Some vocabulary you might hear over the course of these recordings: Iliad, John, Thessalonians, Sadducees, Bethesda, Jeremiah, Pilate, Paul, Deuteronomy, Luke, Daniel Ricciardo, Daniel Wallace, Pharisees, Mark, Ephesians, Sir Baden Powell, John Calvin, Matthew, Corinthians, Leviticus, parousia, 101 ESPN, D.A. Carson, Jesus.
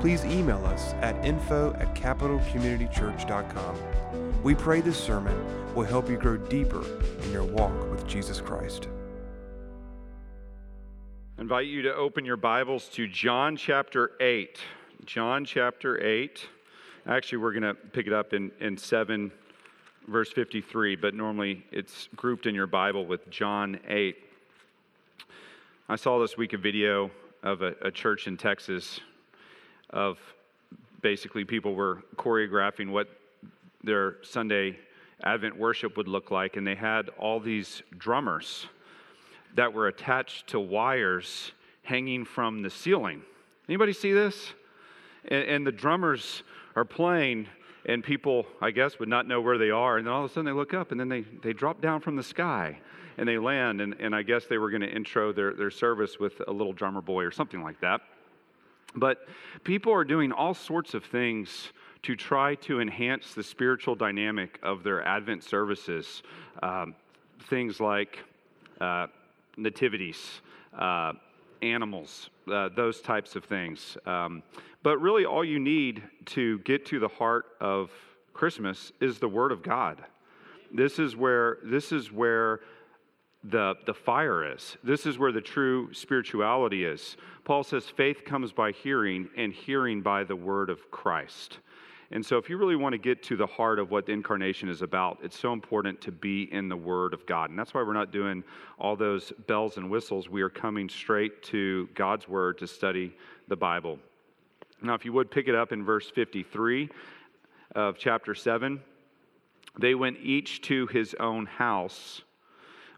please email us at info@capitalcommunitychurch.com. We pray this sermon will help you grow deeper in your walk with Jesus Christ. I invite you to open your Bibles to John chapter 8. John chapter 8. Actually, we're going to pick it up in 7, verse 53, but normally it's grouped in your Bible with John 8. I saw this week a video of a church in Texas of basically people were choreographing what their Sunday Advent worship would look like, and they had all these drummers that were attached to wires hanging from the ceiling. Anybody see this? And the drummers are playing, and people, I guess, would not know where they are, and then all of a sudden they look up, and then they drop down from the sky, and they land, and I guess they were going to intro their service with a little drummer boy or something like that. But people are doing all sorts of things to try to enhance the spiritual dynamic of their Advent services. Things like nativities, animals, those types of things. But really all you need to get to the heart of Christmas is the Word of God. This is where the fire is. This is where the true spirituality is. Paul says faith comes by hearing, and hearing by the word of Christ. And so if you really want to get to the heart of what the incarnation is about, it's so important to be in the Word of God. And that's why we're not doing all those bells and whistles. We are coming straight to God's Word to study the Bible. Now, if you would pick it up in verse 53 of chapter 7, they went each to his own house,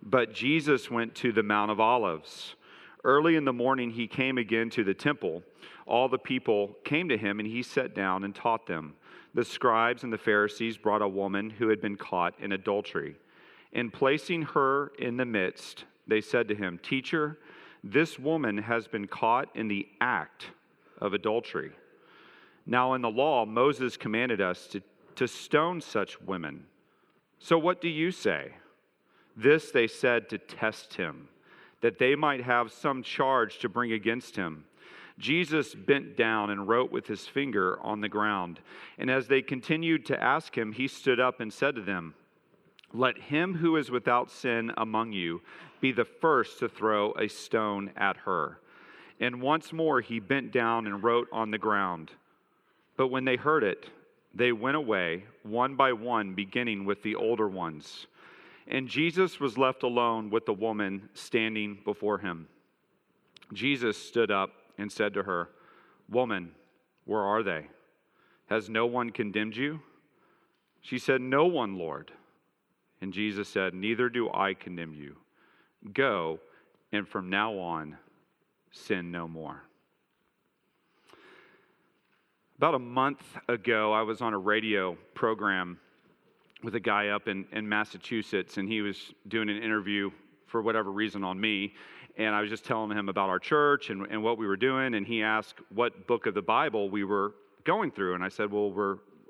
but Jesus went to the Mount of Olives. Early in the morning, he came again to the temple. All the people came to him, and he sat down and taught them. The scribes and the Pharisees brought a woman who had been caught in adultery. And placing her in the midst, they said to him, "Teacher, this woman has been caught in the act of adultery. Now in the law, Moses commanded us to stone such women. So what do you say?" This they said to test him, that they might have some charge to bring against him. Jesus bent down and wrote with his finger on the ground. And as they continued to ask him, he stood up and said to them, "Let him who is without sin among you be the first to throw a stone at her." And once more he bent down and wrote on the ground. But when they heard it, they went away, one by one, beginning with the older ones. And Jesus was left alone with the woman standing before him. Jesus stood up and said to her, "Woman, where are they? Has no one condemned you?" She said, "No one, Lord." And Jesus said, "Neither do I condemn you. Go, and from now on, sin no more." About a month ago, I was on a radio program with a guy up in Massachusetts, and he was doing an interview for whatever reason on me, and I was just telling him about our church and what we were doing, and he asked what book of the Bible we were going through, and I said, well,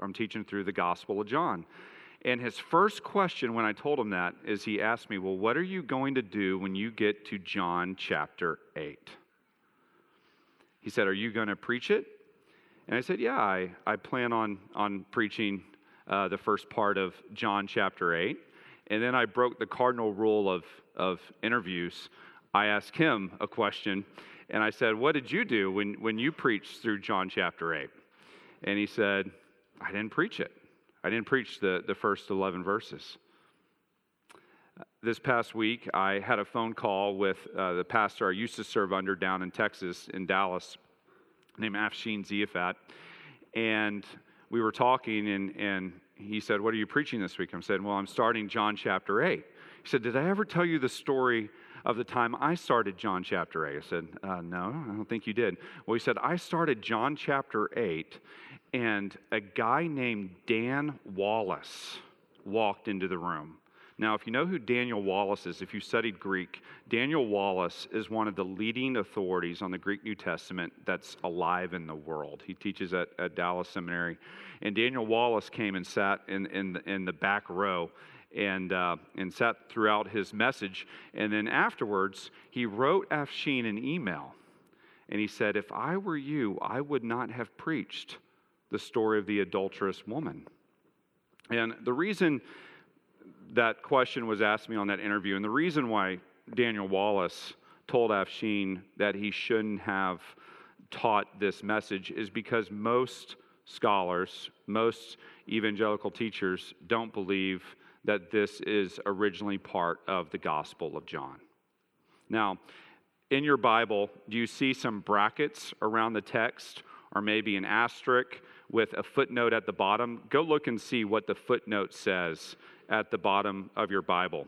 I'm teaching through the Gospel of John. And his first question when I told him that is he asked me, well, what are you going to do when you get to John chapter 8? He said, are you going to preach it? And I said, yeah, I plan on preaching the first part of John chapter 8. And then I broke the cardinal rule of interviews. I asked him a question, and I said, what did you do when you preached through John chapter 8? And he said, I didn't preach it. I didn't preach the first 11 verses. This past week, I had a phone call with the pastor I used to serve under down in Texas, in Dallas, named Afshin Ziafat, and we were talking, and he said, what are you preaching this week? I said, well, I'm starting John chapter 8. He said, did I ever tell you the story of the time I started John chapter 8. I said, no, I don't think you did. Well, he said, I started John chapter 8, and a guy named Dan Wallace walked into the room. Now, if you know who Daniel Wallace is, if you studied Greek, Daniel Wallace is one of the leading authorities on the Greek New Testament that's alive in the world. He teaches at Dallas Seminary. And Daniel Wallace came and sat in the back row and sat throughout his message. And then afterwards, he wrote Afshin an email. And he said, if I were you, I would not have preached the story of the adulterous woman. And the reason that question was asked me on that interview, and the reason why Daniel Wallace told Afshin that he shouldn't have taught this message is because most scholars, most evangelical teachers don't believe that this is originally part of the Gospel of John. Now, in your Bible, do you see some brackets around the text, or maybe an asterisk with a footnote at the bottom? Go look and see what the footnote says at the bottom of your Bible.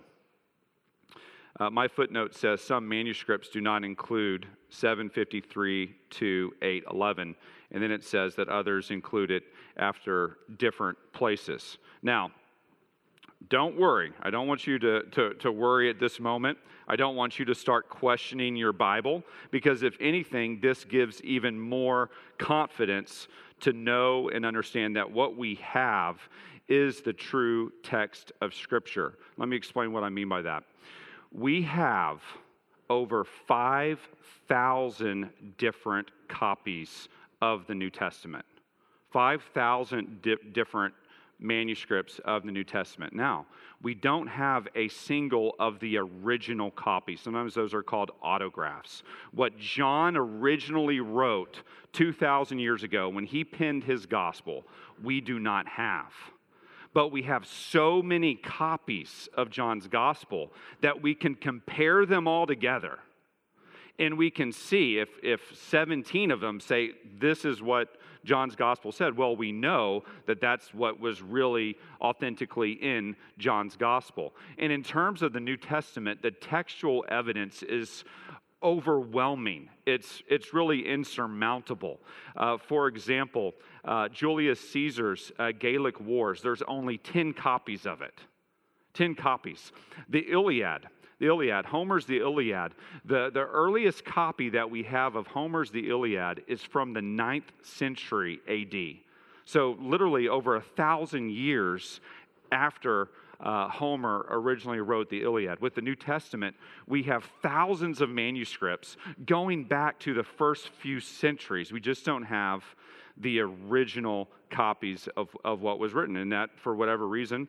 My footnote says some manuscripts do not include 753 to 811, and then it says that others include it after different places. Now, don't worry. I don't want you to worry at this moment. I don't want you to start questioning your Bible, because if anything, this gives even more confidence to know and understand that what we have is the true text of Scripture. Let me explain what I mean by that. We have over 5,000 different copies of the New Testament. 5,000 different manuscripts of the New Testament. Now, we don't have a single of the original copies. Sometimes those are called autographs. What John originally wrote 2,000 years ago when he penned his gospel, we do not have. But we have so many copies of John's gospel that we can compare them all together. And we can see if 17 of them say, this is what John's gospel said, well, we know that that's what was really authentically in John's gospel. And in terms of the New Testament, the textual evidence is overwhelming. It's really insurmountable. For example, Julius Caesar's Gallic Wars, there's only 10 copies of it. 10 copies. The Iliad, Homer's The Iliad. The earliest copy that we have of Homer's The Iliad is from the 9th century AD. So literally over 1,000 years after Homer originally wrote the Iliad. With the New Testament, we have thousands of manuscripts going back to the first few centuries. We just don't have the original copies of what was written. And that, for whatever reason,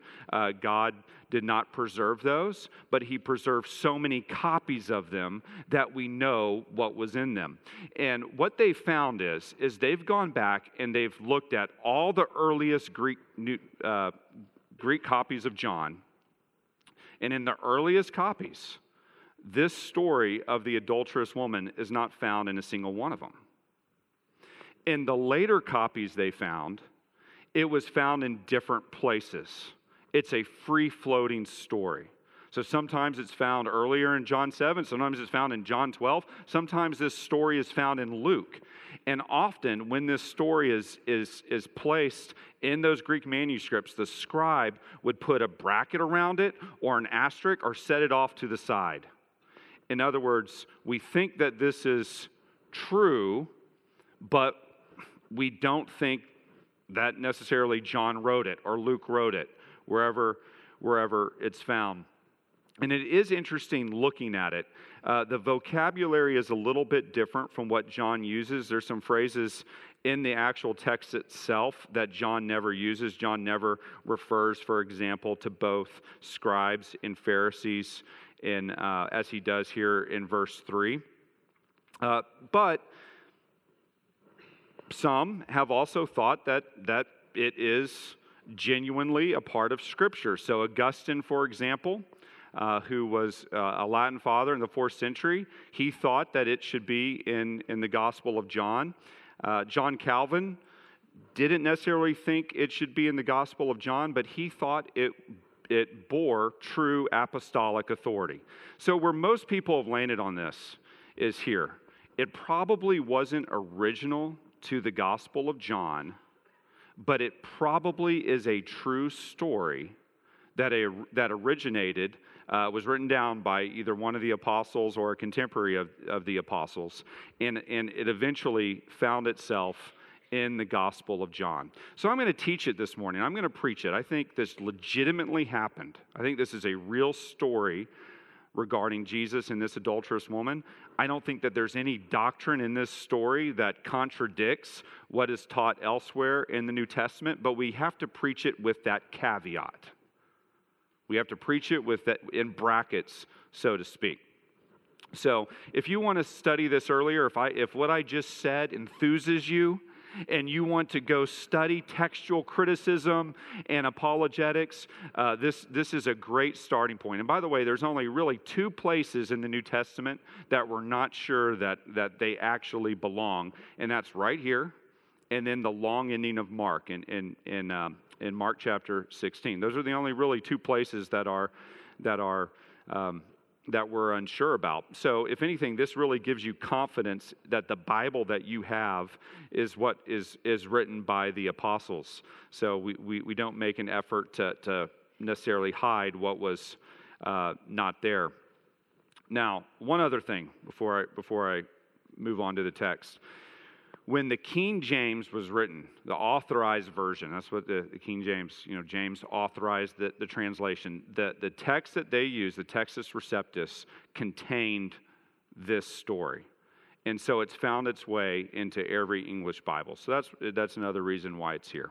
God did not preserve those, but he preserved so many copies of them that we know what was in them. And what they found is they've gone back and they've looked at all the earliest Greek copies of John. And in the earliest copies, this story of the adulterous woman is not found in a single one of them. In the later copies they found, it was found in different places. It's a free-floating story. So sometimes it's found earlier in John 7, sometimes it's found in John 12, sometimes this story is found in Luke. And often when this story is placed in those Greek manuscripts, the scribe would put a bracket around it or an asterisk or set it off to the side. In other words, we think that this is true, but we don't think that necessarily John wrote it or Luke wrote it, wherever it's found. And it is interesting looking at it. The vocabulary is a little bit different from what John uses. There's some phrases in the actual text itself that John never uses. John never refers, for example, to both scribes and Pharisees as he does here in verse 3. But some have also thought that it is genuinely a part of Scripture. So Augustine, for example, who was a Latin father in the 4th century, he thought that it should be in the Gospel of John. John Calvin didn't necessarily think it should be in the Gospel of John, but he thought it it bore true apostolic authority. So where most people have landed on this is here. It probably wasn't original to the Gospel of John, but it probably is a true story that originated, was written down by either one of the apostles or a contemporary of the apostles, and it eventually found itself in the Gospel of John. So I'm going to teach it this morning. I'm going to preach it. I think this legitimately happened. I think this is a real story regarding Jesus and this adulterous woman. I don't think that there's any doctrine in this story that contradicts what is taught elsewhere in the New Testament, but we have to preach it with that caveat. We have to preach it with that in brackets, so to speak. So if you want to study this earlier, if what I just said enthuses you, and you want to go study textual criticism and apologetics, this is a great starting point. And by the way, there's only really two places in the New Testament that we're not sure that they actually belong, and that's right here, and then the long ending of Mark in Mark chapter 16. Those are the only really two places that we're unsure about. So if anything, this really gives you confidence that the Bible that you have is what is written by the apostles. So we don't make an effort to necessarily hide what was not there. Now, one other thing before I move on to the text. When the King James was written, the authorized version, that's what the King James, James authorized the translation, the text that they used, the Textus Receptus, contained this story. And so it's found its way into every English Bible. So that's another reason why it's here.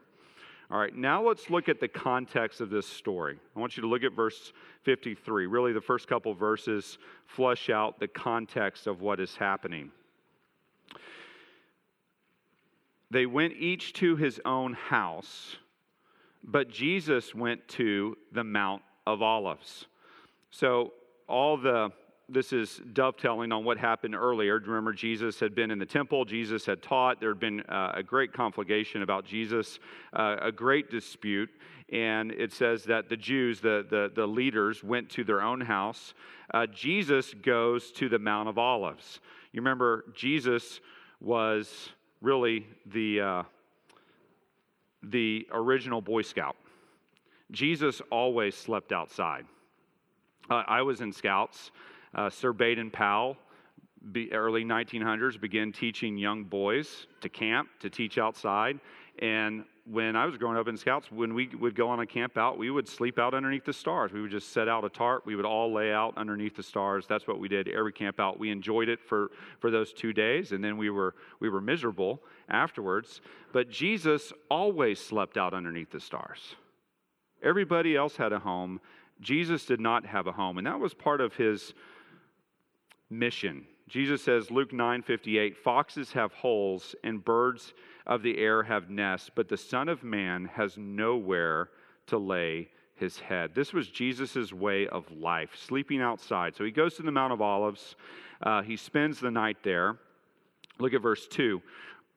All right, now let's look at the context of this story. I want you to look at verse 53. Really, the first couple verses flush out the context of what is happening. They went each to his own house, but Jesus went to the Mount of Olives. So this is dovetailing on what happened earlier. Remember, Jesus had been in the temple. Jesus had taught. There had been a great conflagration about Jesus, a great dispute. And it says that the Jews, the leaders, went to their own house. Jesus goes to the Mount of Olives. You remember, Jesus was really the original Boy Scout. Jesus always slept outside. I was in Scouts. Sir Baden Powell, early 1900s, began teaching young boys to camp, to teach outside. And when I was growing up in Scouts, when we would go on a camp out, we would sleep out underneath the stars. We would just set out a tarp. We would all lay out underneath the stars. That's what we did every camp out. We enjoyed it for those 2 days, and then we were miserable afterwards. But Jesus always slept out underneath the stars. Everybody else had a home. Jesus did not have a home, and that was part of his mission. Jesus says, Luke 9:58, foxes have holes and birds of the air have nests, but the Son of Man has nowhere to lay his head. This was Jesus' way of life, sleeping outside. So he goes to the Mount of Olives. He spends the night there. Look at verse 2.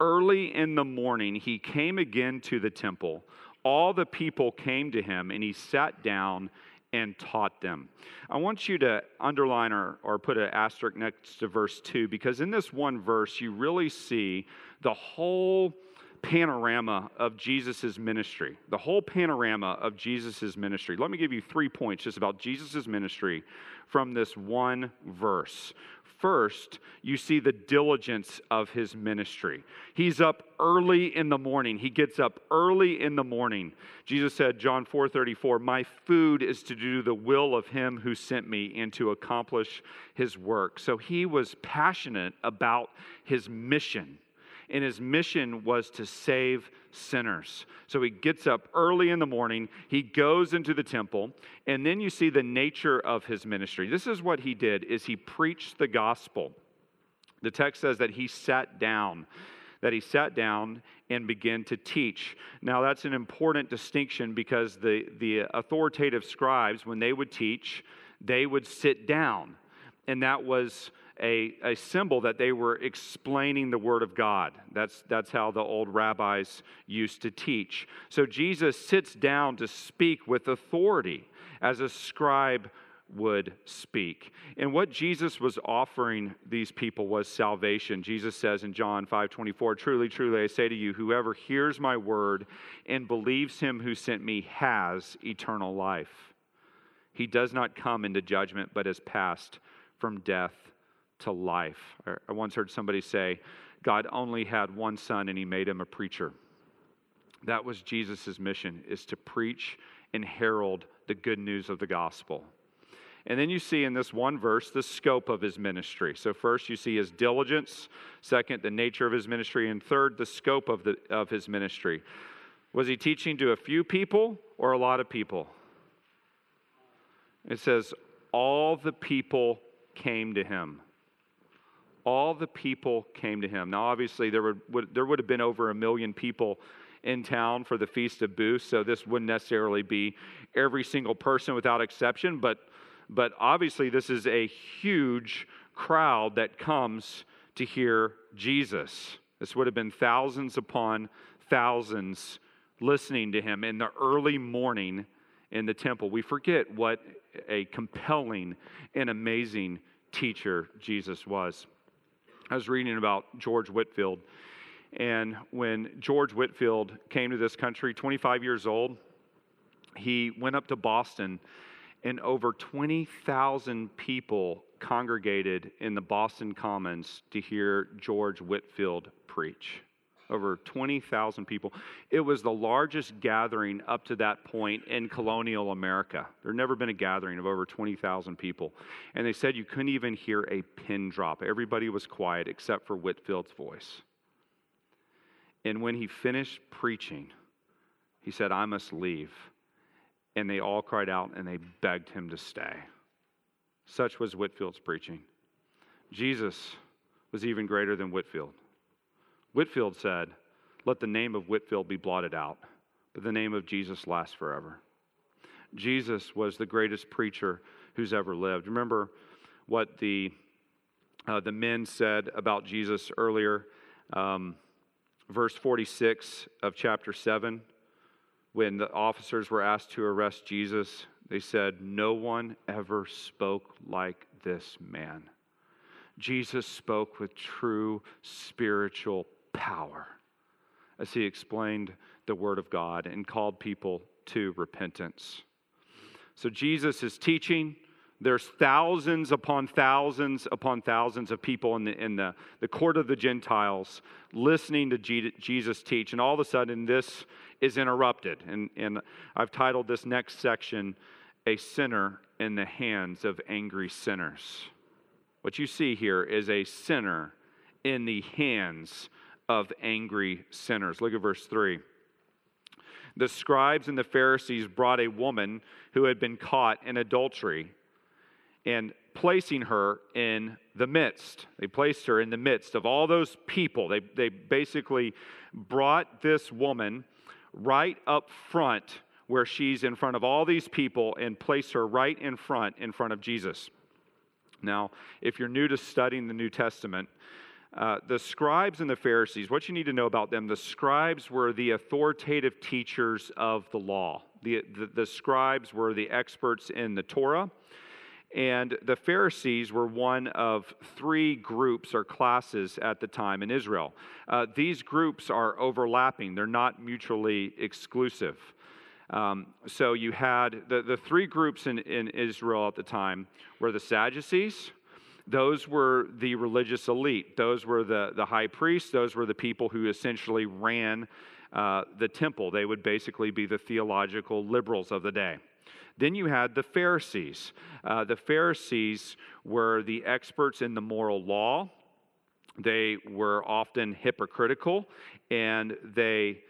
Early in the morning, he came again to the temple. All the people came to him, and he sat down and taught them. I want you to underline or put an asterisk next to verse 2, because in this one verse you really see the whole panorama of Jesus' ministry. The whole panorama of Jesus' ministry. Let me give you 3 points just about Jesus' ministry from this one verse. First, you see the diligence of his ministry. He's up early in the morning. He gets up early in the morning. Jesus said, John 4:34, my food is to do the will of him who sent me and to accomplish his work. So he was passionate about his mission. And his mission was to save sinners. So he gets up early in the morning, he goes into the temple, and then you see the nature of his ministry. This is what he did, is he preached the gospel. The text says that he sat down and began to teach. Now that's an important distinction because the authoritative scribes, when they would teach, they would sit down. And that was a symbol that they were explaining the Word of God. That's how the old rabbis used to teach. So Jesus sits down to speak with authority as a scribe would speak. And what Jesus was offering these people was salvation. Jesus says in John 5:24, "Truly, truly, I say to you, whoever hears my word and believes him who sent me has eternal life. He does not come into judgment, but is passed from death to life." I once heard somebody say, God only had one son and he made him a preacher. That was Jesus' mission, is to preach and herald the good news of the gospel. And then you see in this one verse the scope of his ministry. So first you see his diligence, second the nature of his ministry, and third the scope of his ministry. Was he teaching to a few people or a lot of people? It says all the people came to him. All the people came to him. Now obviously there would have been over 1 million people in town for the Feast of Booths, so this wouldn't necessarily be every single person without exception, but obviously this is a huge crowd that comes to hear Jesus. This would have been thousands upon thousands listening to him in the early morning in the temple. We forget what a compelling and amazing teacher Jesus was. I was reading about George Whitefield, and when George Whitefield came to this country, 25 years old, he went up to Boston, and over 20,000 people congregated in the Boston Commons to hear George Whitefield preach. Over 20,000 people. It was the largest gathering up to that point in colonial America. There had never been a gathering of over 20,000 people. And they said you couldn't even hear a pin drop. Everybody was quiet except for Whitfield's voice. And when he finished preaching, he said, "I must leave." And they all cried out and they begged him to stay. Such was Whitfield's preaching. Jesus was even greater than Whitefield. Whitefield said, "Let the name of Whitefield be blotted out, but the name of Jesus lasts forever." Jesus was the greatest preacher who's ever lived. Remember what the men said about Jesus earlier, verse 46 of chapter 7. When the officers were asked to arrest Jesus, they said, "No one ever spoke like this man." Jesus spoke with true spiritual power as he explained the Word of God and called people to repentance. So Jesus is teaching. There's thousands upon thousands upon thousands of people in the court of the Gentiles listening to Jesus teach. And all of a sudden, this is interrupted. And I've titled this next section, "A Sinner in the Hands of Angry Sinners." What you see here is a sinner in the hands of angry sinners. Look at verse 3. "The scribes and the Pharisees brought a woman who had been caught in adultery, and placing her in the midst." They placed her in the midst of all those people. They basically brought this woman right up front where she's in front of all these people and placed her right in front of Jesus. Now, if you're new to studying the New Testament, the scribes and the Pharisees, what you need to know about them, the scribes were the authoritative teachers of the law. The scribes were the experts in the Torah. And the Pharisees were one of three groups or classes at the time in Israel. These groups are overlapping. They're not mutually exclusive. So you had the three groups in Israel at the time were the Sadducees. Those were the religious elite. Those were the high priests. Those were the people who essentially ran the temple. They would basically be the theological liberals of the day. Then you had the Pharisees. The Pharisees were the experts in the moral law. They were often hypocritical, and they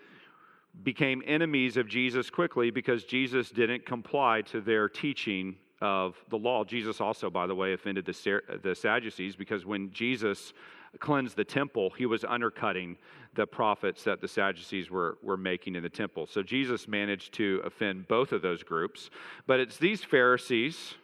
became enemies of Jesus quickly because Jesus didn't comply to their teaching of the law. Jesus also, by the way, offended the Sadducees because when Jesus cleansed the temple, he was undercutting the prophets that the Sadducees were making in the temple. So Jesus managed to offend both of those groups. But it's these Pharisees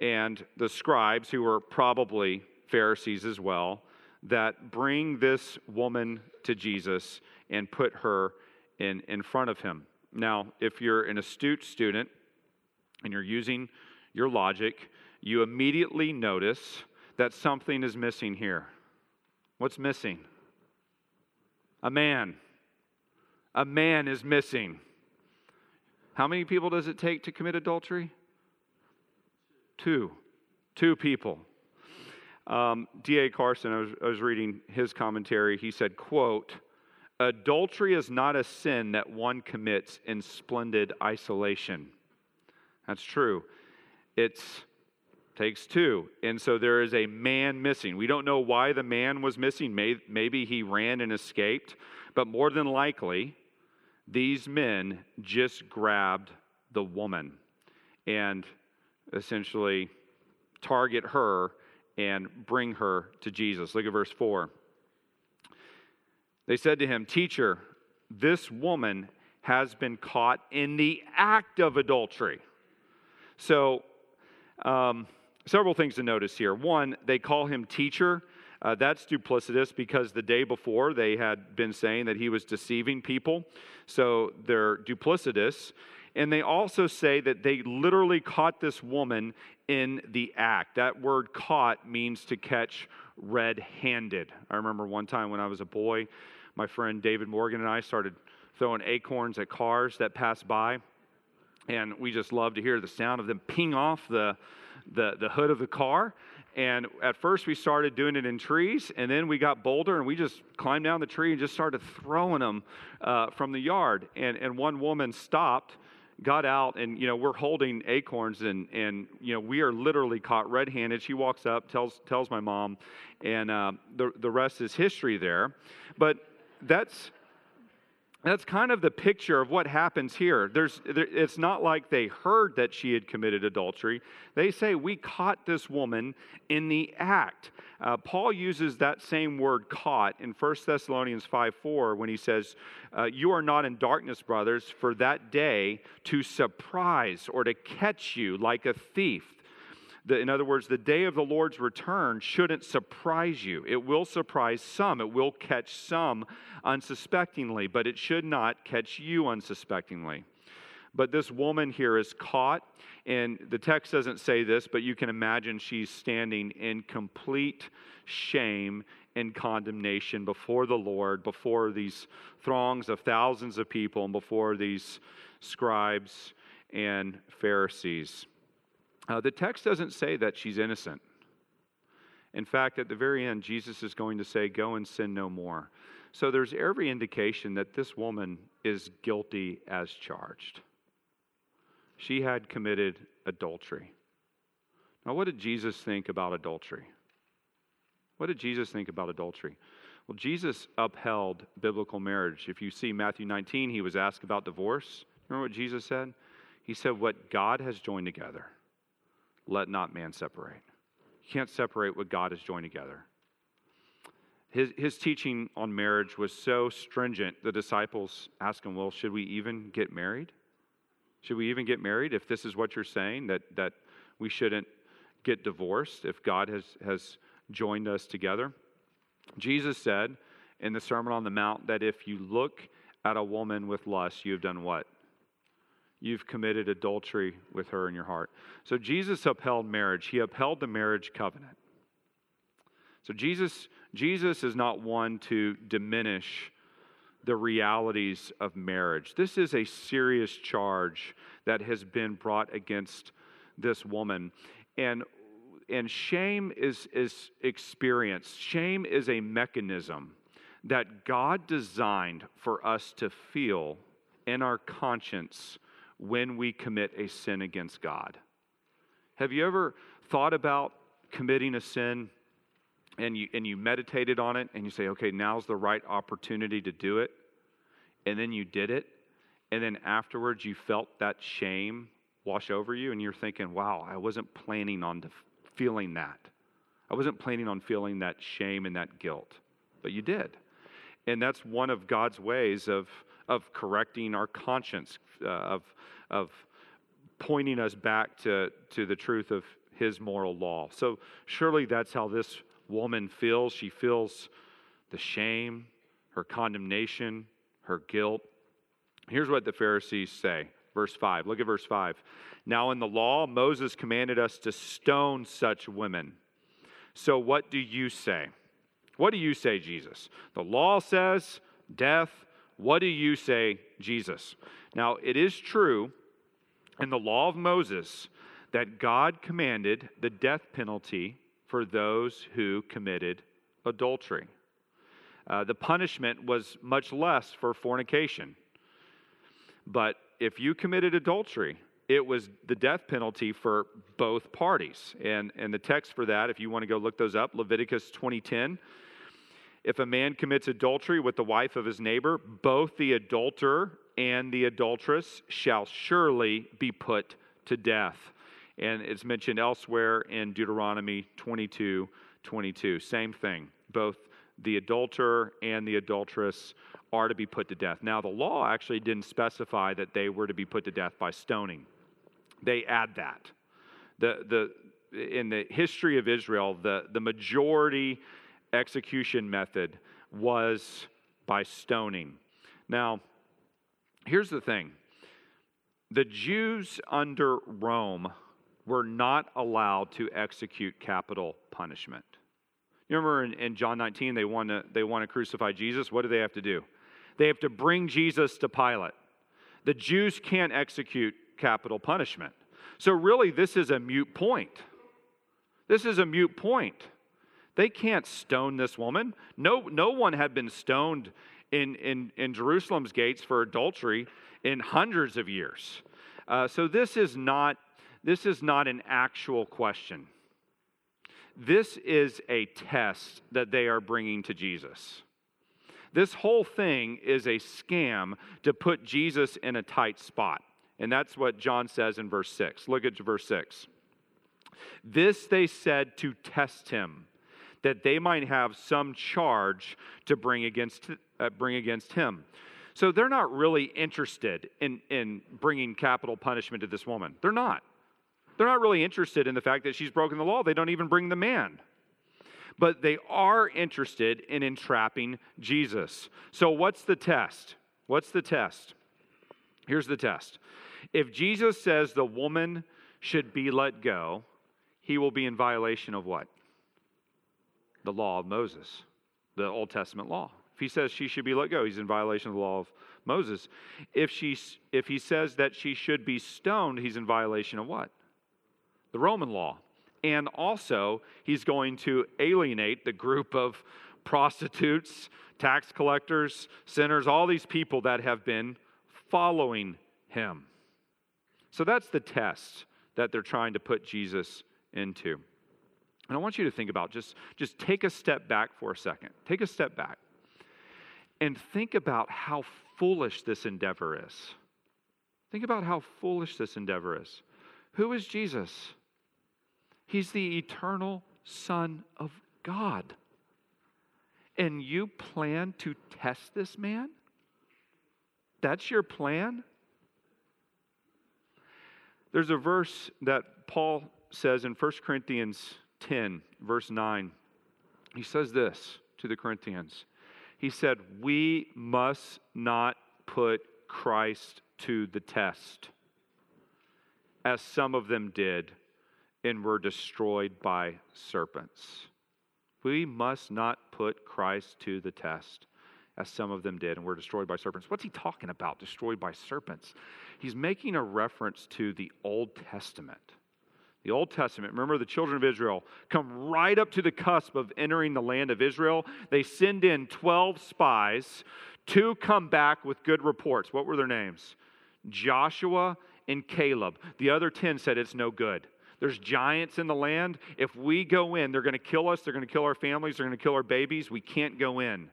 and the scribes, who were probably Pharisees as well, that bring this woman to Jesus and put her in front of him. Now, if you're an astute student and you're using your logic, you immediately notice that something is missing here. What's missing? A man. A man is missing. How many people does it take to commit adultery? Two. Two people. D.A. Carson, I was reading his commentary. He said, quote, "Adultery is not a sin that one commits in splendid isolation." That's true. It takes two. And so there is a man missing. We don't know why the man was missing. Maybe he ran and escaped. But more than likely, these men just grabbed the woman and essentially target her and bring her to Jesus. Look at verse 4. They said to him, "Teacher, this woman has been caught in the act of adultery." So, several things to notice here. One, they call him teacher. That's duplicitous because the day before they had been saying that he was deceiving people. So they're duplicitous. And they also say that they literally caught this woman in the act. That word caught means to catch red-handed. I remember one time when I was a boy, my friend David Morgan and I started throwing acorns at cars that passed by. And we just loved to hear the sound of them ping off the hood of the car. And at first we started doing it in trees, and then we got bolder, and we just climbed down the tree and just started throwing them from the yard. And one woman stopped, got out, and, you know, we're holding acorns, and you know, we are literally caught red-handed. She walks up, tells my mom, and the rest is history there. But that's kind of the picture of what happens here. It's not like they heard that she had committed adultery. They say, we caught this woman in the act. Paul uses that same word caught in 1 Thessalonians 5:4 when he says, "You are not in darkness, brothers, for that day to surprise or to catch you like a thief." In other words, the day of the Lord's return shouldn't surprise you. It will surprise some. It will catch some unsuspectingly, but it should not catch you unsuspectingly. But this woman here is caught, and the text doesn't say this, but you can imagine she's standing in complete shame and condemnation before the Lord, before these throngs of thousands of people, and before these scribes and Pharisees. The text doesn't say that she's innocent. In fact, at the very end, Jesus is going to say, "Go and sin no more." So there's every indication that this woman is guilty as charged. She had committed adultery. Now, what did Jesus think about adultery? What did Jesus think about adultery? Well, Jesus upheld biblical marriage. If you see Matthew 19, he was asked about divorce. Remember what Jesus said? He said, "What God has joined together, let not man separate." You can't separate what God has joined together. His teaching on marriage was so stringent, the disciples asked him, "Well, should we even get married? Should we even get married if this is what you're saying, that we shouldn't get divorced if God has joined us together?" Jesus said in the Sermon on the Mount that if you look at a woman with lust, you've done what? You've committed adultery with her in your heart. So Jesus upheld marriage. He upheld the marriage covenant. So Jesus is not one to diminish the realities of marriage. This is a serious charge that has been brought against this woman. And shame is experienced. Shame is a mechanism that God designed for us to feel in our conscience when we commit a sin against God. Have you ever thought about committing a sin and you meditated on it and you say, "Okay, now's the right opportunity to do it," and then you did it, and then afterwards you felt that shame wash over you and you're thinking, "Wow, I wasn't planning on feeling that. I wasn't planning on feeling that shame and that guilt," but you did. And that's one of God's ways of correcting our conscience, of pointing us back to the truth of his moral law. So surely that's how this woman feels. She feels the shame, her condemnation, her guilt. Here's what the Pharisees say. Verse 5. Look at verse 5. Now in the law, Moses commanded us to stone such women. So what do you say? What do you say, Jesus? The law says death. What do you say, Jesus? Now it is true in the law of Moses that God commanded the death penalty for those who committed adultery. The punishment was much less for fornication. But if you committed adultery, it was the death penalty for both parties. And the text for that, if you want to go look those up, Leviticus 20:10. If a man commits adultery with the wife of his neighbor, both the adulterer and the adulteress shall surely be put to death. And it's mentioned elsewhere in Deuteronomy 22:22. Same thing. Both the adulterer and the adulteress are to be put to death. Now, the law actually didn't specify that they were to be put to death by stoning. They add that. In the history of Israel, the majority execution method was by stoning. Now, here's the thing. The Jews under Rome were not allowed to execute capital punishment. You remember in John 19, they want to crucify Jesus. What do they have to do? They have to bring Jesus to Pilate. The Jews can't execute capital punishment. So really, this is a moot point. This is a moot point. They can't stone this woman. No one had been stoned in Jerusalem's gates for adultery in hundreds of years. So this is not an actual question. This is a test that they are bringing to Jesus. This whole thing is a scam to put Jesus in a tight spot. And that's what John says in verse 6. Look at verse 6. This they said to test him, that they might have some charge to bring against him. So they're not really interested in bringing capital punishment to this woman. They're not. They're not really interested in the fact that she's broken the law. They don't even bring the man. But they are interested in entrapping Jesus. So what's the test? What's the test? Here's the test. If Jesus says the woman should be let go, he will be in violation of what? The law of Moses, the Old Testament law. If he says she should be let go, he's in violation of the law of Moses. If he says that she should be stoned, he's in violation of what? The Roman law. And also, he's going to alienate the group of prostitutes, tax collectors, sinners, all these people that have been following him. So that's the test that they're trying to put Jesus into. And I want you to think about, just take a step back for a second. Take a step back and think about how foolish this endeavor is. Think about how foolish this endeavor is. Who is Jesus? He's the eternal Son of God. And you plan to test this man? That's your plan? There's a verse that Paul says in 1 Corinthians 10, verse 9. He says this to the Corinthians. He said, "We must not put Christ to the test, as some of them did, and were destroyed by serpents." We must not put Christ to the test, as some of them did, and were destroyed by serpents. What's he talking about, destroyed by serpents? He's making a reference to the Old Testament. The Old Testament, remember, the children of Israel come right up to the cusp of entering the land of Israel. They send in 12 spies. 2 come back with good reports. What were their names? Joshua and Caleb. The other 10 said, it's no good. There's giants in the land. If we go in, they're going to kill us. They're going to kill our families. They're going to kill our babies. We can't go in.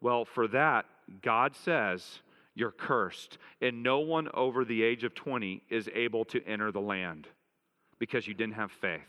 Well, for that, God says, you're cursed. And no one over the age of 20 is able to enter the land because you didn't have faith.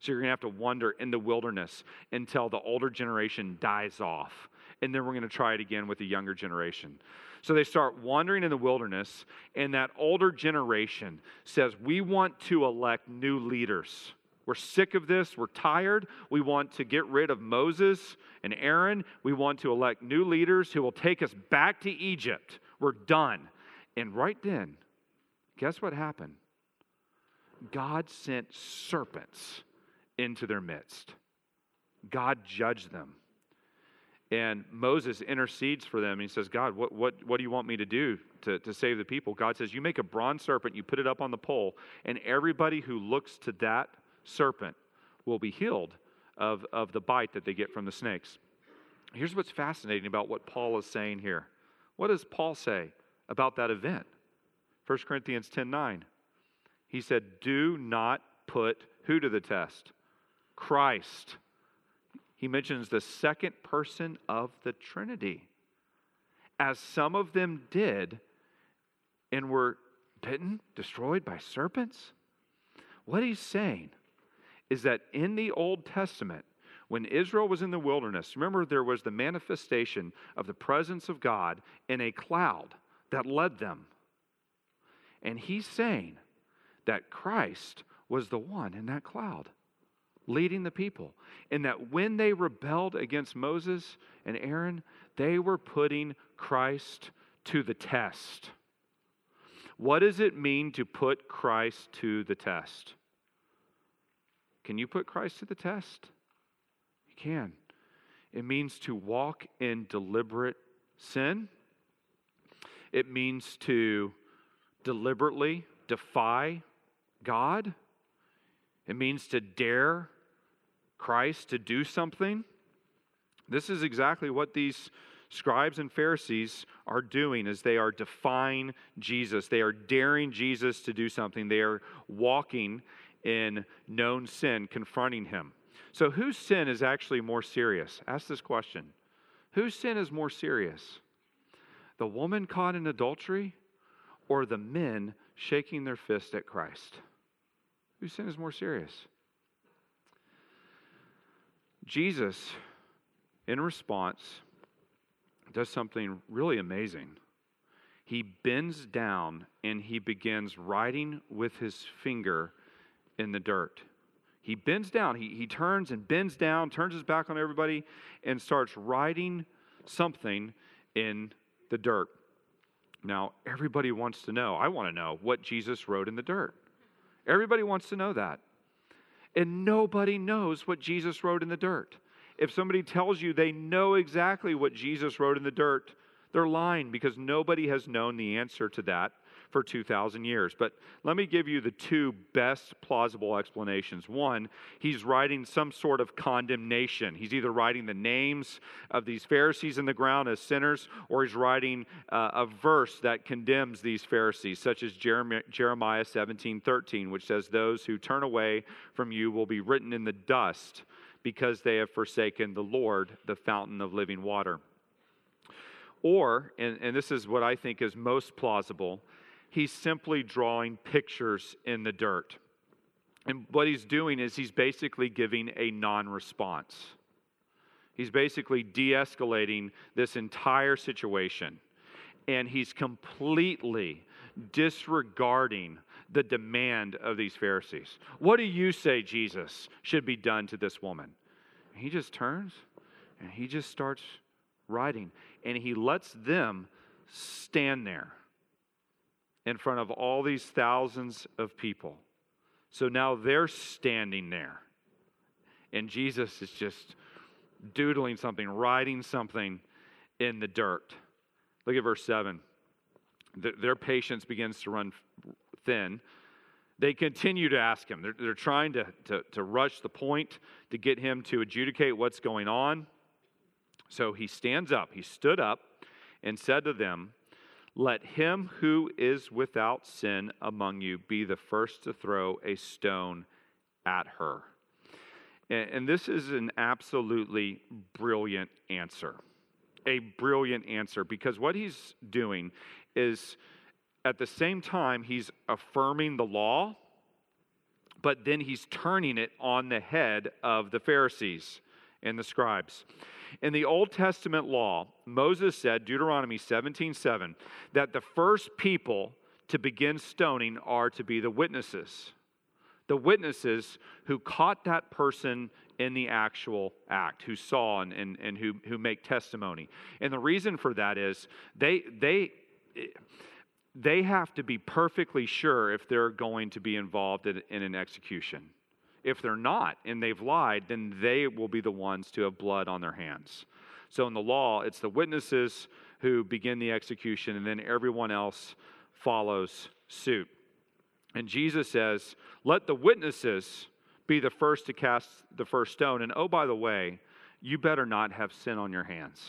So you're going to have to wander in the wilderness until the older generation dies off. and then we're going to try it again with a younger generation. So they start wandering in the wilderness, and that older generation says, we want to elect new leaders. We're sick of this. We're tired. We want to get rid of Moses and Aaron. We want to elect new leaders who will take us back to Egypt. We're done. And right then, guess what happened? God sent serpents into their midst. God judged them. And Moses intercedes for them. And he says, God, what do you want me to do to save the people? God says, you make a bronze serpent, you put it up on the pole, and everybody who looks to that serpent will be healed of the bite that they get from the snakes. Here's what's fascinating about what Paul is saying here. What does Paul say about that event? 1 Corinthians 10:9. He said, do not put who to the test? Christ. He mentions the second person of the Trinity. As some of them did and were bitten, destroyed by serpents. What he's saying is that in the Old Testament, when Israel was in the wilderness, remember there was the manifestation of the presence of God in a cloud that led them. And he's saying that Christ was the one in that cloud leading the people. And that when they rebelled against Moses and Aaron, they were putting Christ to the test. What does it mean to put Christ to the test? Can you put Christ to the test? You can. It means to walk in deliberate sin. It means to deliberately defy God. It means to dare Christ to do something. This is exactly what these scribes and Pharisees are doing as they are defying Jesus. They are daring Jesus to do something. They are walking in known sin, confronting him. So whose sin is actually more serious? Ask this question. Whose sin is more serious? The woman caught in adultery or the men shaking their fist at Christ? Whose sin is more serious? Jesus, in response, does something really amazing. He bends down and he begins writing with his finger in the dirt. He bends down. He turns and bends down, turns his back on everybody, and starts writing something in the dirt. Now, everybody wants to know. I want to know what Jesus wrote in the dirt. Everybody wants to know that. And nobody knows what Jesus wrote in the dirt. If somebody tells you they know exactly what Jesus wrote in the dirt, they're lying because nobody has known the answer to that for 2,000 years. But let me give you the two best plausible explanations. One, he's writing some sort of condemnation. He's either writing the names of these Pharisees in the ground as sinners, or he's writing a verse that condemns these Pharisees, such as Jeremiah 17:13, which says, those who turn away from you will be written in the dust because they have forsaken the Lord, the fountain of living water. Or, and this is what I think is most plausible, he's simply drawing pictures in the dirt. And what he's doing is he's basically giving a non-response. He's basically de-escalating this entire situation. And he's completely disregarding the demand of these Pharisees. What do you say, Jesus, should be done to this woman? And he just turns and he just starts writing. And he lets them stand there in front of all these thousands of people. So now they're standing there. And Jesus is just doodling something, writing something in the dirt. Look at verse 7. Their patience begins to run thin. They continue to ask him. They're trying to rush the point, to get him to adjudicate what's going on. So he stands up. He stood up and said to them, let him who is without sin among you be the first to throw a stone at her. And this is an absolutely brilliant answer. A brilliant answer, because what he's doing is at the same time he's affirming the law, but then he's turning it on the head of the Pharisees and the scribes. In the Old Testament law, Moses said, Deuteronomy 17:7, that the first people to begin stoning are to be the witnesses. The witnesses who caught that person in the actual act, who saw and who make testimony. And the reason for that is they have to be perfectly sure if they're going to be involved in an execution. If they're not and they've lied, then they will be the ones to have blood on their hands. So in the law, it's the witnesses who begin the execution, and then everyone else follows suit. And Jesus says, let the witnesses be the first to cast the first stone. And oh, by the way, you better not have sin on your hands.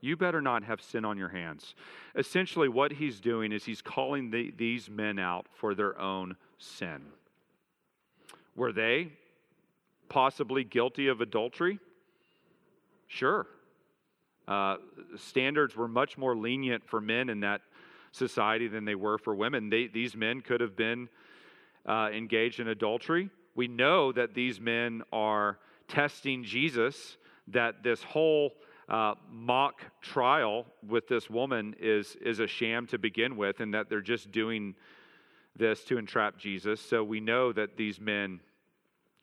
You better not have sin on your hands. Essentially, what he's doing is he's calling these men out for their own sin. Were they possibly guilty of adultery? Sure. Standards were much more lenient for men in that society than they were for women. These men could have been engaged in adultery. We know that these men are testing Jesus, that this whole mock trial with this woman is a sham to begin with, and that they're just doing this to entrap Jesus. So we know that these men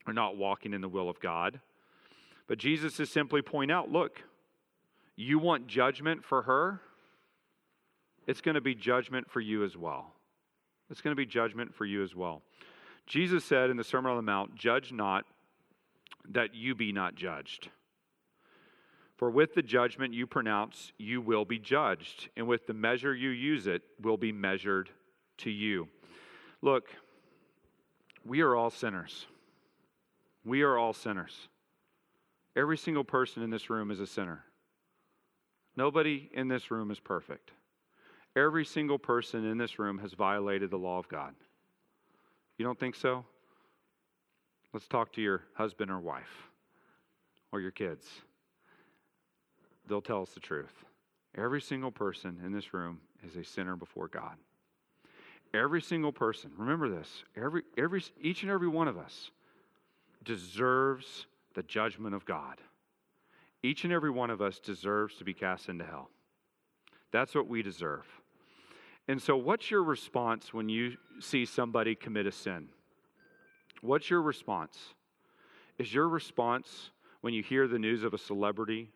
are not walking in the will of God. But Jesus is simply pointing out, look, you want judgment for her? It's going to be judgment for you as well. It's going to be judgment for you as well. Jesus said in the Sermon on the Mount, judge not that you be not judged. For with the judgment you pronounce, you will be judged. And with the measure you use, it will be measured to you. Look, we are all sinners. We are all sinners. Every single person in this room is a sinner. Nobody in this room is perfect. Every single person in this room has violated the law of God. You don't think so? Let's talk to your husband or wife or your kids. They'll tell us the truth. Every single person in this room is a sinner before God. Every single person, remember this, each and every one of us deserves the judgment of God. Each and every one of us deserves to be cast into hell. That's what we deserve. And so what's your response when you see somebody commit a sin? What's your response? Is your response when you hear the news of a celebrity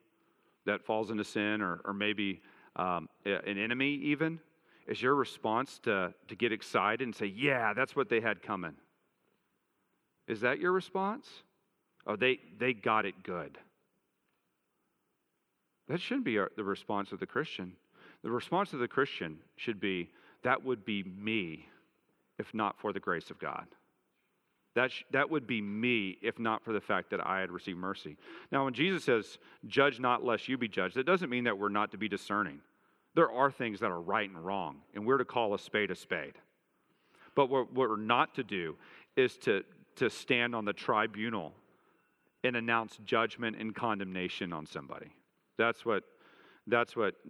that falls into sin, or maybe an enemy even, is your response to get excited and say, yeah, that's what they had coming? Is that your response? Oh, they got it good. That shouldn't be the response of the Christian. The response of the Christian should be, that would be me if not for the grace of God. That would be me if not for the fact that I had received mercy. Now, when Jesus says, judge not lest you be judged, that doesn't mean that we're not to be discerning. There are things that are right and wrong, and we're to call a spade a spade. But what we're not to do is to stand on the tribunal and announce judgment and condemnation on somebody. That's what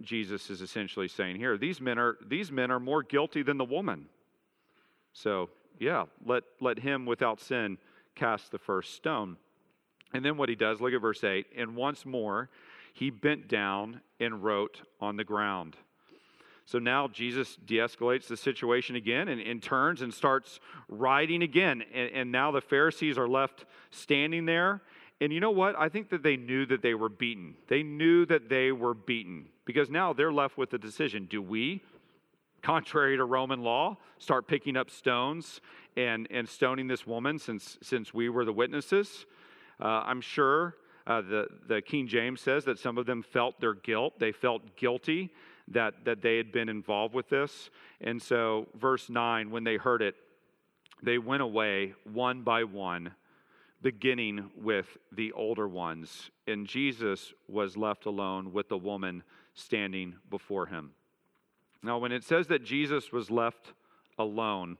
Jesus is essentially saying here. These men are more guilty than the woman. So, yeah, let him without sin cast the first stone. And then what he does, look at verse 8. And once more, he bent down and wrote on the ground. So now Jesus de-escalates the situation again and turns and starts writing again. And now the Pharisees are left standing there. And you know what? I think that they knew that they were beaten. They knew that they were beaten because now they're left with the decision. Do we, contrary to Roman law, start picking up stones and stoning this woman since we were the witnesses? I'm sure the King James says that some of them felt their guilt. They felt guilty that they had been involved with this. And so verse 9, when they heard it, they went away one by one, beginning with the older ones. And Jesus was left alone with the woman standing before him. Now, when it says that Jesus was left alone,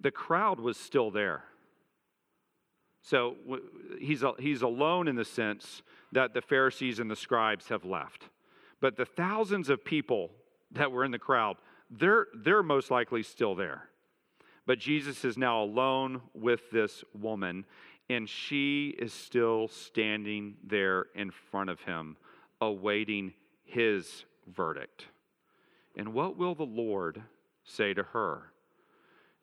the crowd was still there. So he's alone in the sense that the Pharisees and the scribes have left. But the thousands of people that were in the crowd, they're most likely still there. But Jesus is now alone with this woman. and she is still standing there in front of him, awaiting his verdict. And what will the Lord say to her?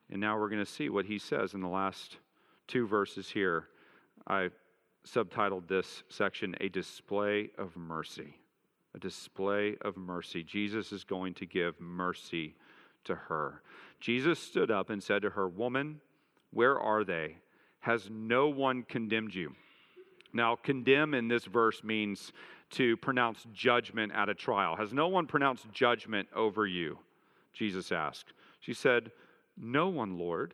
And now we're going to see what he says in the last two verses here. I subtitled this section, A Display of Mercy. A display of mercy. Jesus is going to give mercy to her. Jesus stood up and said to her, "Woman, where are they? Has no one condemned you?" Now, condemn in this verse means to pronounce judgment at a trial. "Has no one pronounced judgment over you?" Jesus asked. She said, "No one, Lord."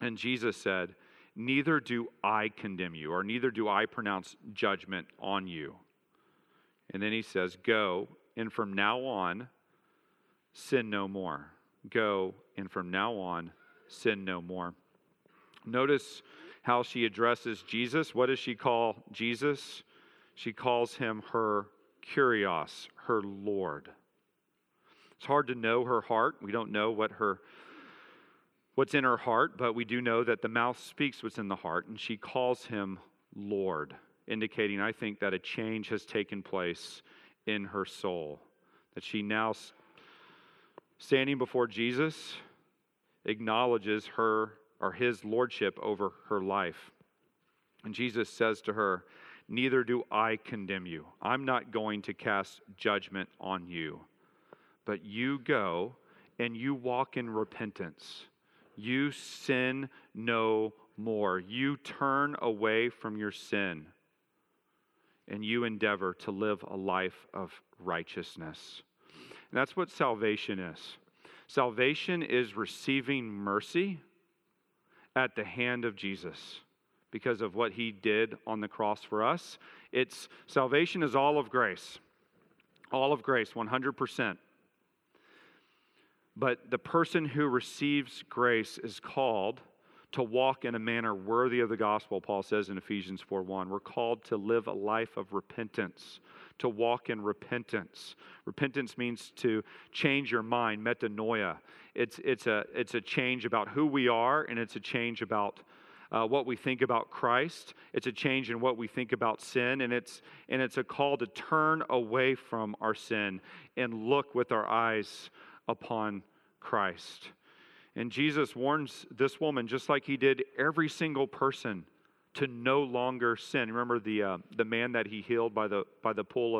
And Jesus said, "Neither do I condemn you," or "neither do I pronounce judgment on you." And then he says, "Go, and from now on, sin no more." Go, and from now on, sin no more. Notice how she addresses Jesus. What does she call Jesus? She calls him her Kyrios, her Lord. It's hard to know her heart. We don't know what's in her heart, but we do know that the mouth speaks what's in the heart, and she calls him Lord, indicating, I think, that a change has taken place in her soul, that she now, standing before Jesus, acknowledges her or his lordship over her life. And Jesus says to her, "Neither do I condemn you. I'm not going to cast judgment on you, but you go and you walk in repentance. You sin no more. You turn away from your sin, and you endeavor to live a life of righteousness." And that's what salvation is. Salvation is receiving mercy at the hand of Jesus because of what he did on the cross for us. It's salvation is all of grace. All of grace, 100%. But the person who receives grace is called to walk in a manner worthy of the gospel, Paul says in Ephesians 4:1. We're called to live a life of repentance, to walk in repentance. Repentance means to change your mind, metanoia. It's a change about who we are, and it's a change about what we think about Christ. It's a change in what we think about sin, and it's a call to turn away from our sin and look with our eyes upon Christ. And Jesus warns this woman, just like he did every single person, to no longer sin. Remember the man that he healed by the pool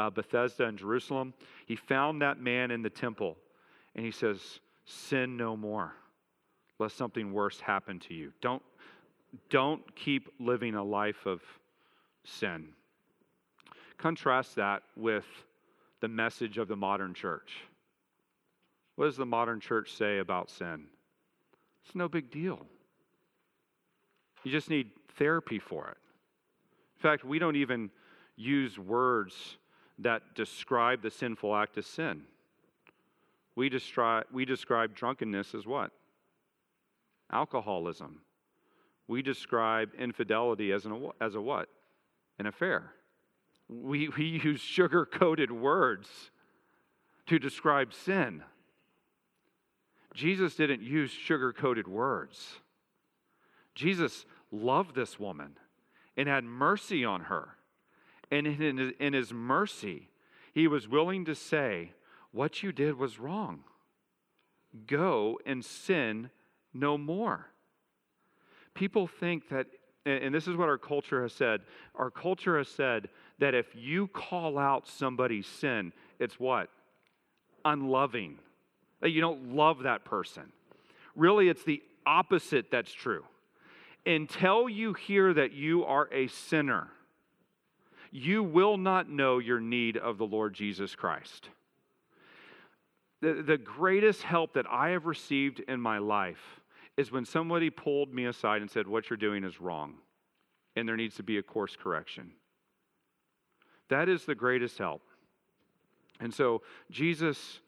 of Bethesda in Jerusalem? He found that man in the temple, and he says, "Sin no more, lest something worse happen to you." Don't keep living a life of sin. Contrast that with the message of the modern church. What does the modern church say about sin? It's no big deal. You just need therapy for it. In fact, we don't even use words that describe the sinful act as sin. We describe drunkenness as what? Alcoholism. We describe infidelity as a what? An affair. We use sugar-coated words to describe sin. Jesus didn't use sugar-coated words. Jesus loved this woman and had mercy on her. And in his mercy, he was willing to say, "What you did was wrong. Go and sin no more." People think that, and this is what our culture has said that if you call out somebody's sin, it's what? Unloving. That you don't love that person. Really, it's the opposite that's true. Until you hear that you are a sinner, you will not know your need of the Lord Jesus Christ. The greatest help that I have received in my life is when somebody pulled me aside and said, "What you're doing is wrong, and there needs to be a course correction." That is the greatest help. And so Jesus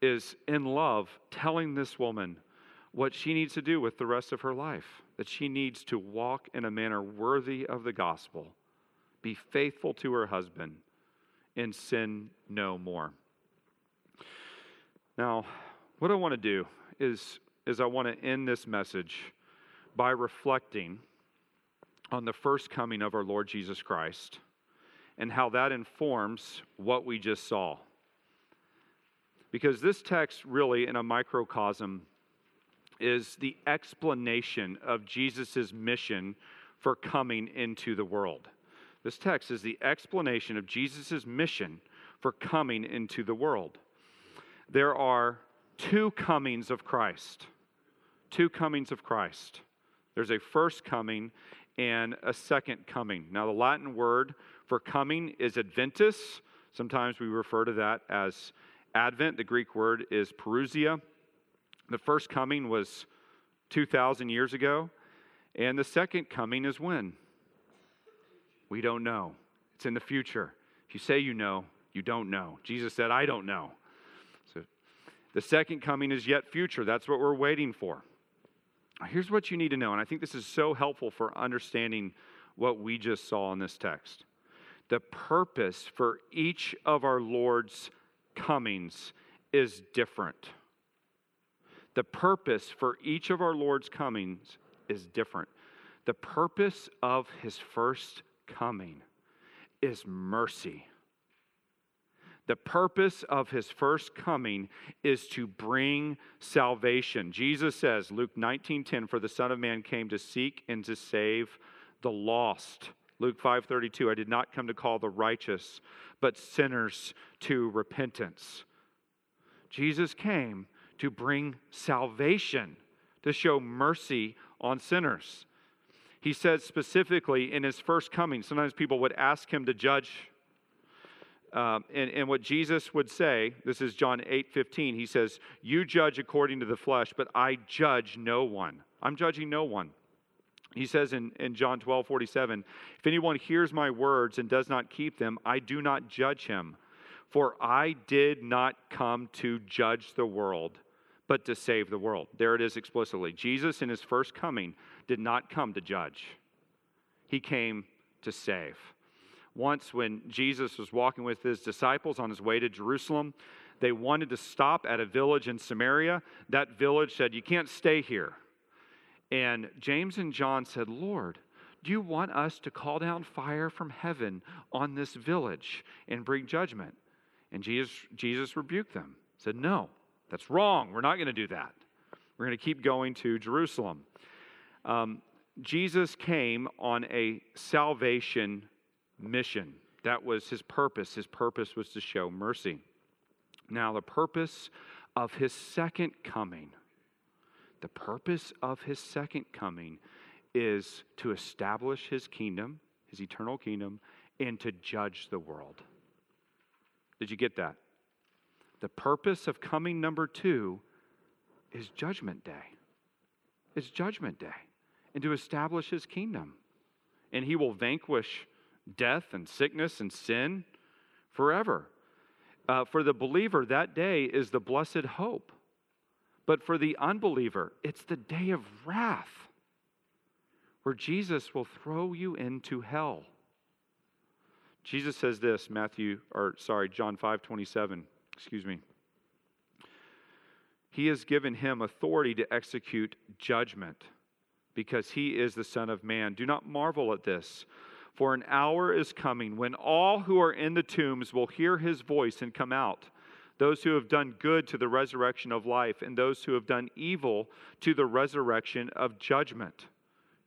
is in love telling this woman what she needs to do with the rest of her life, that she needs to walk in a manner worthy of the gospel, be faithful to her husband, and sin no more. Now, what I want to do is I want to end this message by reflecting on the first coming of our Lord Jesus Christ and how that informs what we just saw. Because this text really, in a microcosm, is the explanation of Jesus' mission for coming into the world. This text is the explanation of Jesus' mission for coming into the world. There are two comings of Christ. Two comings of Christ. There's a first coming and a second coming. Now, the Latin word for coming is adventus. Sometimes we refer to that as Advent. The Greek word is parousia. The first coming was 2,000 years ago. And the second coming is when? We don't know. It's in the future. If you say you know, you don't know. Jesus said, I don't know. So the second coming is yet future. That's what we're waiting for. Here's what you need to know, and I think this is so helpful for understanding what we just saw in this text. The purpose for each of our Lord's comings is different. The purpose for each of our Lord's comings is different. The purpose of his first coming is mercy. The purpose of his first coming is to bring salvation. Jesus says, Luke 19:10, for the Son of Man came to seek and to save the lost. Luke 5:32, I did not come to call the righteous, but sinners to repentance. Jesus came to bring salvation, to show mercy on sinners. He says specifically in his first coming, sometimes people would ask him to judge. And what Jesus would say, this is John 8:15, he says, you judge according to the flesh, but I judge no one. I'm judging no one. He says in John 12:47, if anyone hears my words and does not keep them, I do not judge him, for I did not come to judge the world, but to save the world. There it is explicitly. Jesus in his first coming did not come to judge. He came to save. Once when Jesus was walking with his disciples on his way to Jerusalem, they wanted to stop at a village in Samaria. That village said, you can't stay here. And James and John said, Lord, do you want us to call down fire from heaven on this village and bring judgment? And Jesus rebuked them. He said, no, that's wrong. We're not going to do that. We're going to keep going to Jerusalem. Jesus came on a salvation mission. That was his purpose. His purpose was to show mercy. Now, the purpose of his second coming is to establish his kingdom, his eternal kingdom, and to judge the world. Did you get that? The purpose of coming number two is Judgment Day. It's Judgment Day, and to establish his kingdom. And he will vanquish death and sickness and sin forever. For the believer, that day is the blessed hope. But for the unbeliever, it's the day of wrath, where Jesus will throw you into hell. Jesus says this, John 5:27. He has given him authority to execute judgment, because he is the Son of Man. Do not marvel at this. For an hour is coming when all who are in the tombs will hear his voice and come out, those who have done good to the resurrection of life, and those who have done evil to the resurrection of judgment.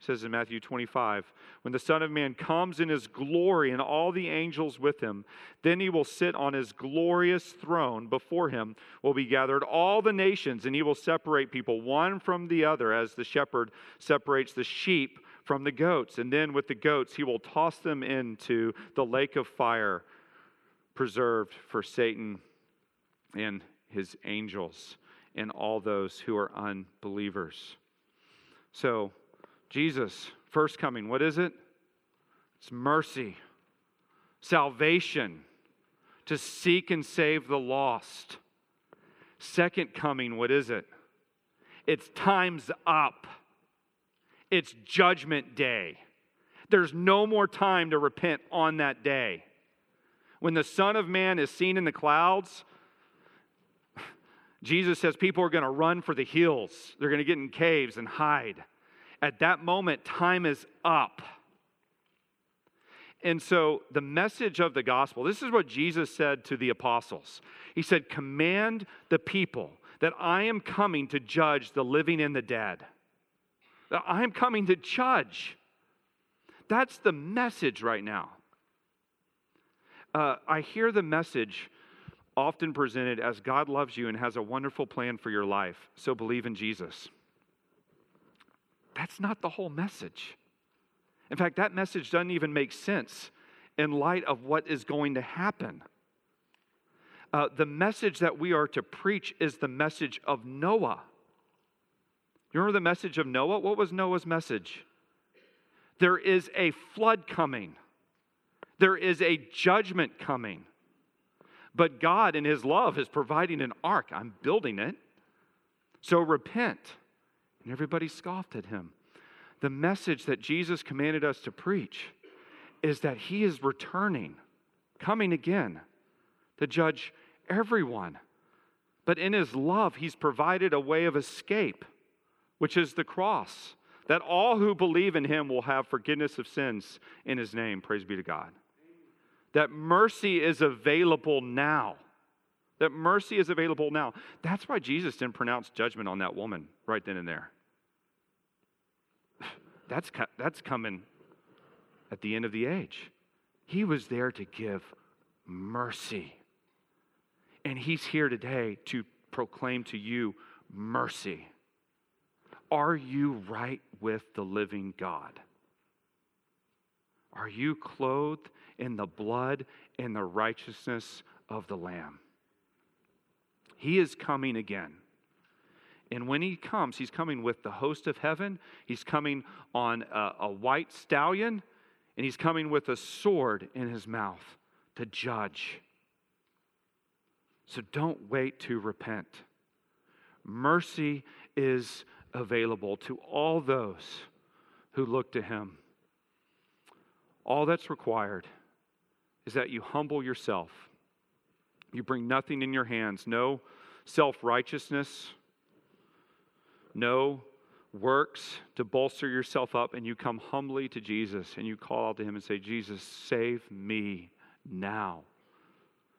It says in Matthew 25, when the Son of Man comes in his glory and all the angels with him, then he will sit on his glorious throne. Before him will be gathered all the nations, and he will separate people one from the other, as the shepherd separates the sheep from the goats. And then with the goats, he will toss them into the lake of fire preserved for Satan and his angels and all those who are unbelievers. So, Jesus' first coming, what is it? It's mercy, salvation, to seek and save the lost. Second coming, what is it? It's time's up. It's Judgment Day. There's no more time to repent on that day. When the Son of Man is seen in the clouds, Jesus says people are going to run for the hills. They're going to get in caves and hide. At that moment, time is up. And so the message of the gospel, this is what Jesus said to the apostles. He said, command the people that I am coming to judge the living and the dead. That I am coming to judge. That's the message right now. I hear the message often presented as God loves you and has a wonderful plan for your life, so believe in Jesus. That's not the whole message. In fact, that message doesn't even make sense in light of what is going to happen. The message that we are to preach is the message of Noah. You remember the message of Noah? What was Noah's message? There is a flood coming. There is a judgment coming. But God in His love is providing an ark. I'm building it. So repent. And everybody scoffed at him. The message that Jesus commanded us to preach is that He is returning, coming again to judge everyone. But in His love, He's provided a way of escape, which is the cross, that all who believe in Him will have forgiveness of sins in His name. Praise be to God. That mercy is available now. That mercy is available now. That's why Jesus didn't pronounce judgment on that woman right then and there. That's coming at the end of the age. He was there to give mercy. And He's here today to proclaim to you mercy. Are you right with the living God? Are you clothed in the blood and the righteousness of the Lamb? He is coming again. And when He comes, He's coming with the host of heaven. He's coming on a white stallion. And He's coming with a sword in His mouth to judge. So don't wait to repent. Mercy is available to all those who look to Him. All that's required is that you humble yourself. You bring nothing in your hands. No self-righteousness. No works to bolster yourself up, and you come humbly to Jesus and you call out to Him and say, Jesus, save me now,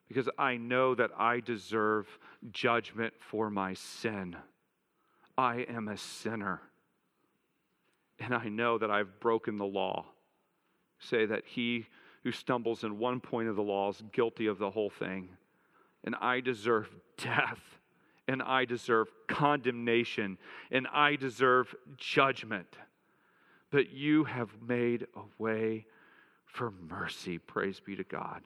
because I know that I deserve judgment for my sin. I am a sinner, and I know that I've broken the law. Say that he who stumbles in one point of the law is guilty of the whole thing, and I deserve death. And I deserve condemnation. And I deserve judgment. But you have made a way for mercy. Praise be to God.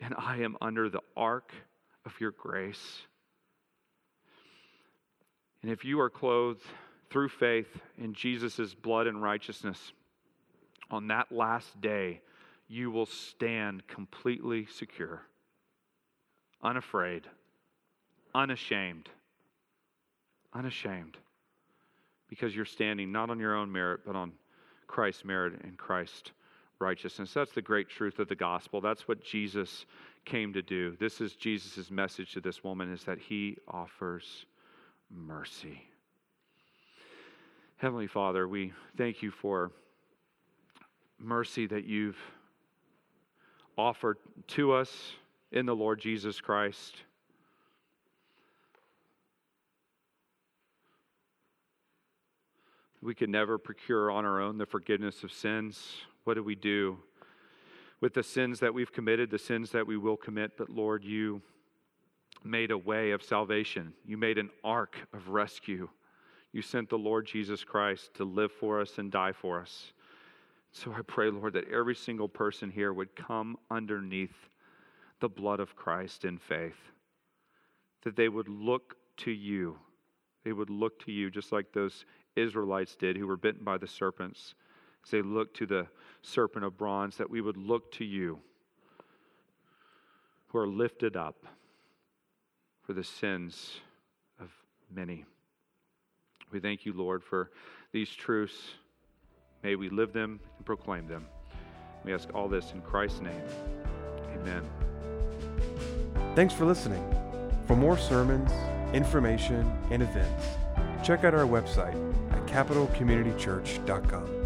And I am under the ark of your grace. And if you are clothed through faith in Jesus' blood and righteousness, on that last day, you will stand completely secure, unafraid, unashamed, because you're standing not on your own merit, but on Christ's merit and Christ's righteousness. That's the great truth of the gospel. That's what Jesus came to do. This is Jesus' message to this woman, is that He offers mercy. Heavenly Father, we thank You for mercy that You've offered to us in the Lord Jesus Christ. We could never procure on our own the forgiveness of sins. What do we do with the sins that we've committed, the sins that we will commit? But Lord, You made a way of salvation. You made an ark of rescue. You sent the Lord Jesus Christ to live for us and die for us. So I pray, Lord, that every single person here would come underneath the blood of Christ in faith, that they would look to You. They would look to You just like those Israelites did who were bitten by the serpents. As they looked to the serpent of bronze, that we would look to You who are lifted up for the sins of many. We thank You, Lord, for these truths. May we live them and proclaim them. We ask all this in Christ's name. Amen. Thanks for listening. For more sermons, information, and events, check out our website at capitalcommunitychurch.com.